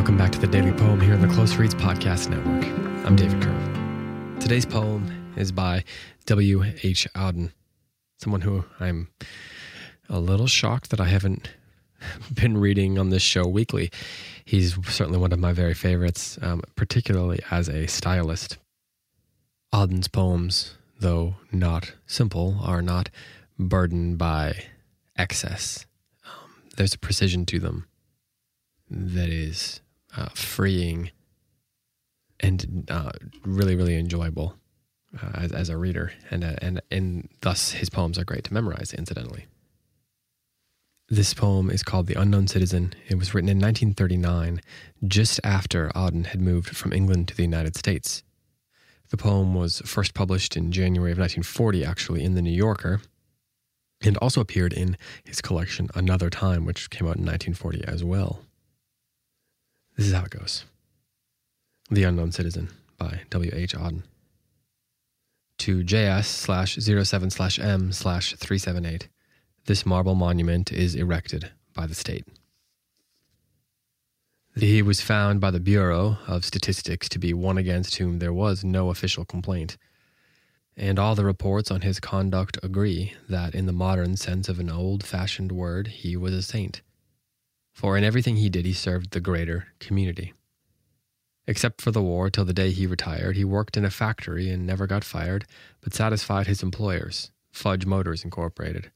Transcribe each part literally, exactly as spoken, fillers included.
Welcome back to The Daily Poem here on the Close Reads Podcast Network. I'm David Curran. Today's poem is by W H. Auden, someone who I'm a little shocked that I haven't been reading on this show weekly. He's certainly one of my very favorites, um, particularly as a stylist. Auden's poems, though not simple, are not burdened by excess. Um, there's a precision to them that is uh, freeing and uh, really, really enjoyable uh, as, as a reader. And, uh, and, and thus, his poems are great to memorize, incidentally. This poem is called The Unknown Citizen. It was written in nineteen thirty-nine, just after Auden had moved from England to the United States. The poem was first published in January of nineteen forty, actually, in The New Yorker, and also appeared in his collection Another Time, which came out in nineteen forty as well. This is how it goes. The Unknown Citizen by W H. Auden. To J S slash zero seven slash M slash three seven eight, this marble monument is erected by the state. He was found by the Bureau of Statistics to be one against whom there was no official complaint, and all the reports on his conduct agree that, in the modern sense of an old-fashioned word, he was a saint. For in everything he did, he served the greater community. Except for the war, till the day he retired, he worked in a factory and never got fired, but satisfied his employers, Fudge Motors Incorporated.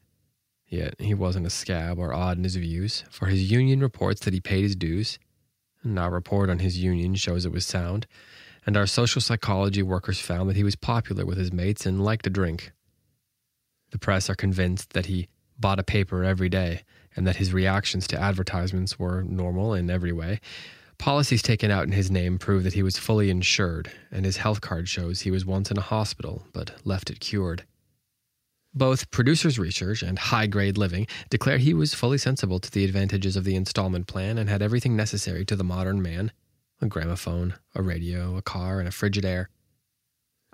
Yet he wasn't a scab or odd in his views, for his union reports that he paid his dues, and our report on his union shows it was sound, and our social psychology workers found that he was popular with his mates and liked a drink. The press are convinced that he bought a paper every day, and that his reactions to advertisements were normal in every way. Policies taken out in his name prove that he was fully insured, and his health card shows he was once in a hospital, but left it cured. Both Producers' Research and High-Grade Living declare he was fully sensible to the advantages of the installment plan and had everything necessary to the modern man: a gramophone, a radio, a car, and a Frigidaire.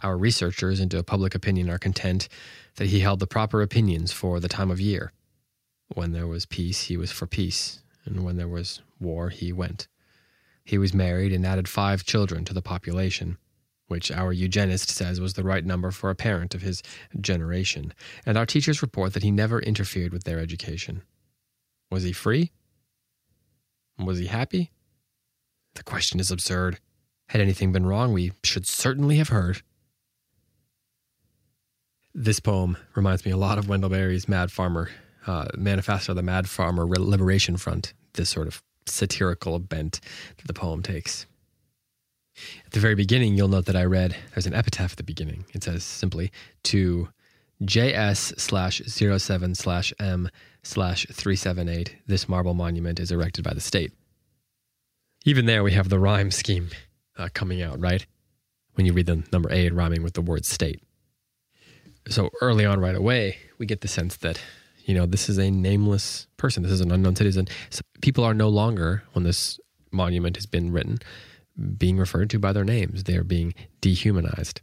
Our researchers into public opinion are content that he held the proper opinions for the time of year. When there was peace, he was for peace, and when there was war, he went. He was married and added five children to the population, which our eugenist says was the right number for a parent of his generation, and our teachers report that he never interfered with their education. Was he free? Was he happy? The question is absurd. Had anything been wrong, we should certainly have heard. This poem reminds me a lot of Wendell Berry's Mad Farmer Uh, Manifesto of the Mad Farmer Liberation Front, this sort of satirical bent that the poem takes. At the very beginning, you'll note that I read, there's an epitaph at the beginning. It says simply, to J S slash zero seven slash M slash three seven eight, this marble monument is erected by the state. Even there, we have the rhyme scheme uh, coming out, right? When you read the number eight rhyming with the word state. So early on right away, we get the sense that, you know, this is a nameless person. This is an unknown citizen. So people are no longer, when this monument has been written, being referred to by their names. They are being dehumanized.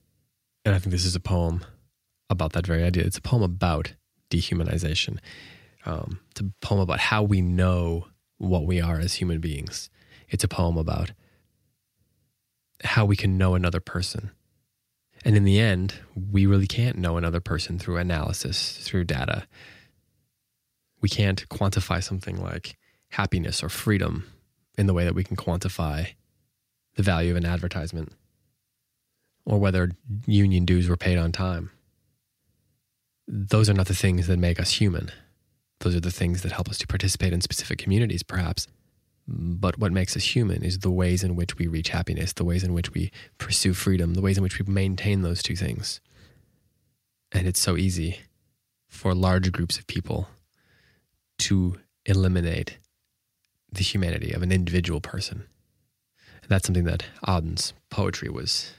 And I think this is a poem about that very idea. It's a poem about dehumanization. Um, it's a poem about how we know what we are as human beings. It's a poem about how we can know another person. And in the end, we really can't know another person through analysis, through data. We can't quantify something like happiness or freedom in the way that we can quantify the value of an advertisement or whether union dues were paid on time. Those are not the things that make us human. Those are the things that help us to participate in specific communities, perhaps. But what makes us human is the ways in which we reach happiness, the ways in which we pursue freedom, the ways in which we maintain those two things. And it's so easy for large groups of people to eliminate the humanity of an individual person. And that's something that Auden's poetry was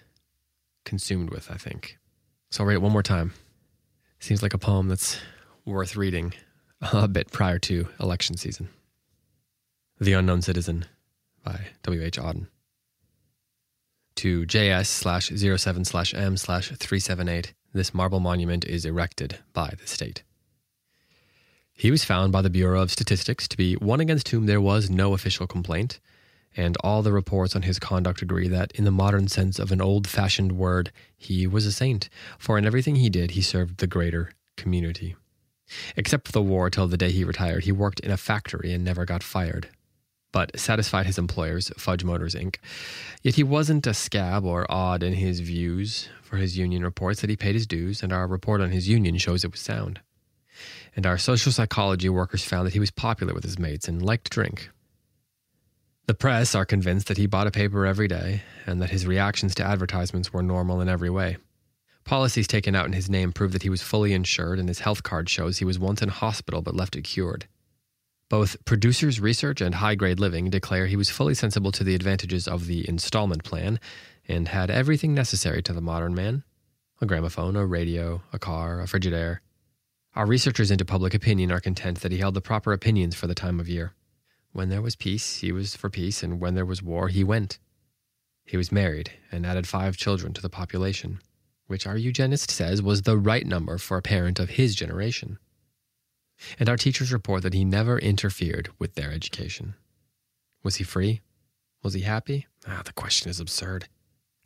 consumed with, I think. So I'll read it one more time. Seems like a poem that's worth reading a bit prior to election season. The Unknown Citizen by W H. Auden. To J S slash zero seven slash M slash three seven eight, this marble monument is erected by the state. He was found by the Bureau of Statistics to be one against whom there was no official complaint, and all the reports on his conduct agree that, in the modern sense of an old-fashioned word, he was a saint, for in everything he did he served the greater community. Except for the war till the day he retired, he worked in a factory and never got fired, but satisfied his employers, Fudge Motors, Incorporated. Yet he wasn't a scab or odd in his views, for his union reports that he paid his dues, and our report on his union shows it was sound. And our social psychology workers found that he was popular with his mates and liked to drink. The press are convinced that he bought a paper every day, and that his reactions to advertisements were normal in every way. Policies taken out in his name prove that he was fully insured, and his health card shows he was once in hospital but left it cured. Both Producers Research and High Grade Living declare he was fully sensible to the advantages of the installment plan and had everything necessary to the modern man: a gramophone, a radio, a car, a Frigidaire. Our researchers into public opinion are content that he held the proper opinions for the time of year. When there was peace, he was for peace, and when there was war, he went. He was married and added five children to the population, which our eugenist says was the right number for a parent of his generation. And our teachers report that he never interfered with their education. Was he free? Was he happy? Ah, the question is absurd.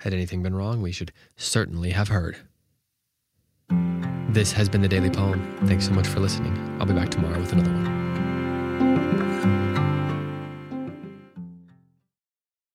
Had anything been wrong, we should certainly have heard. This has been The Daily Poem. Thanks so much for listening. I'll be back tomorrow with another one.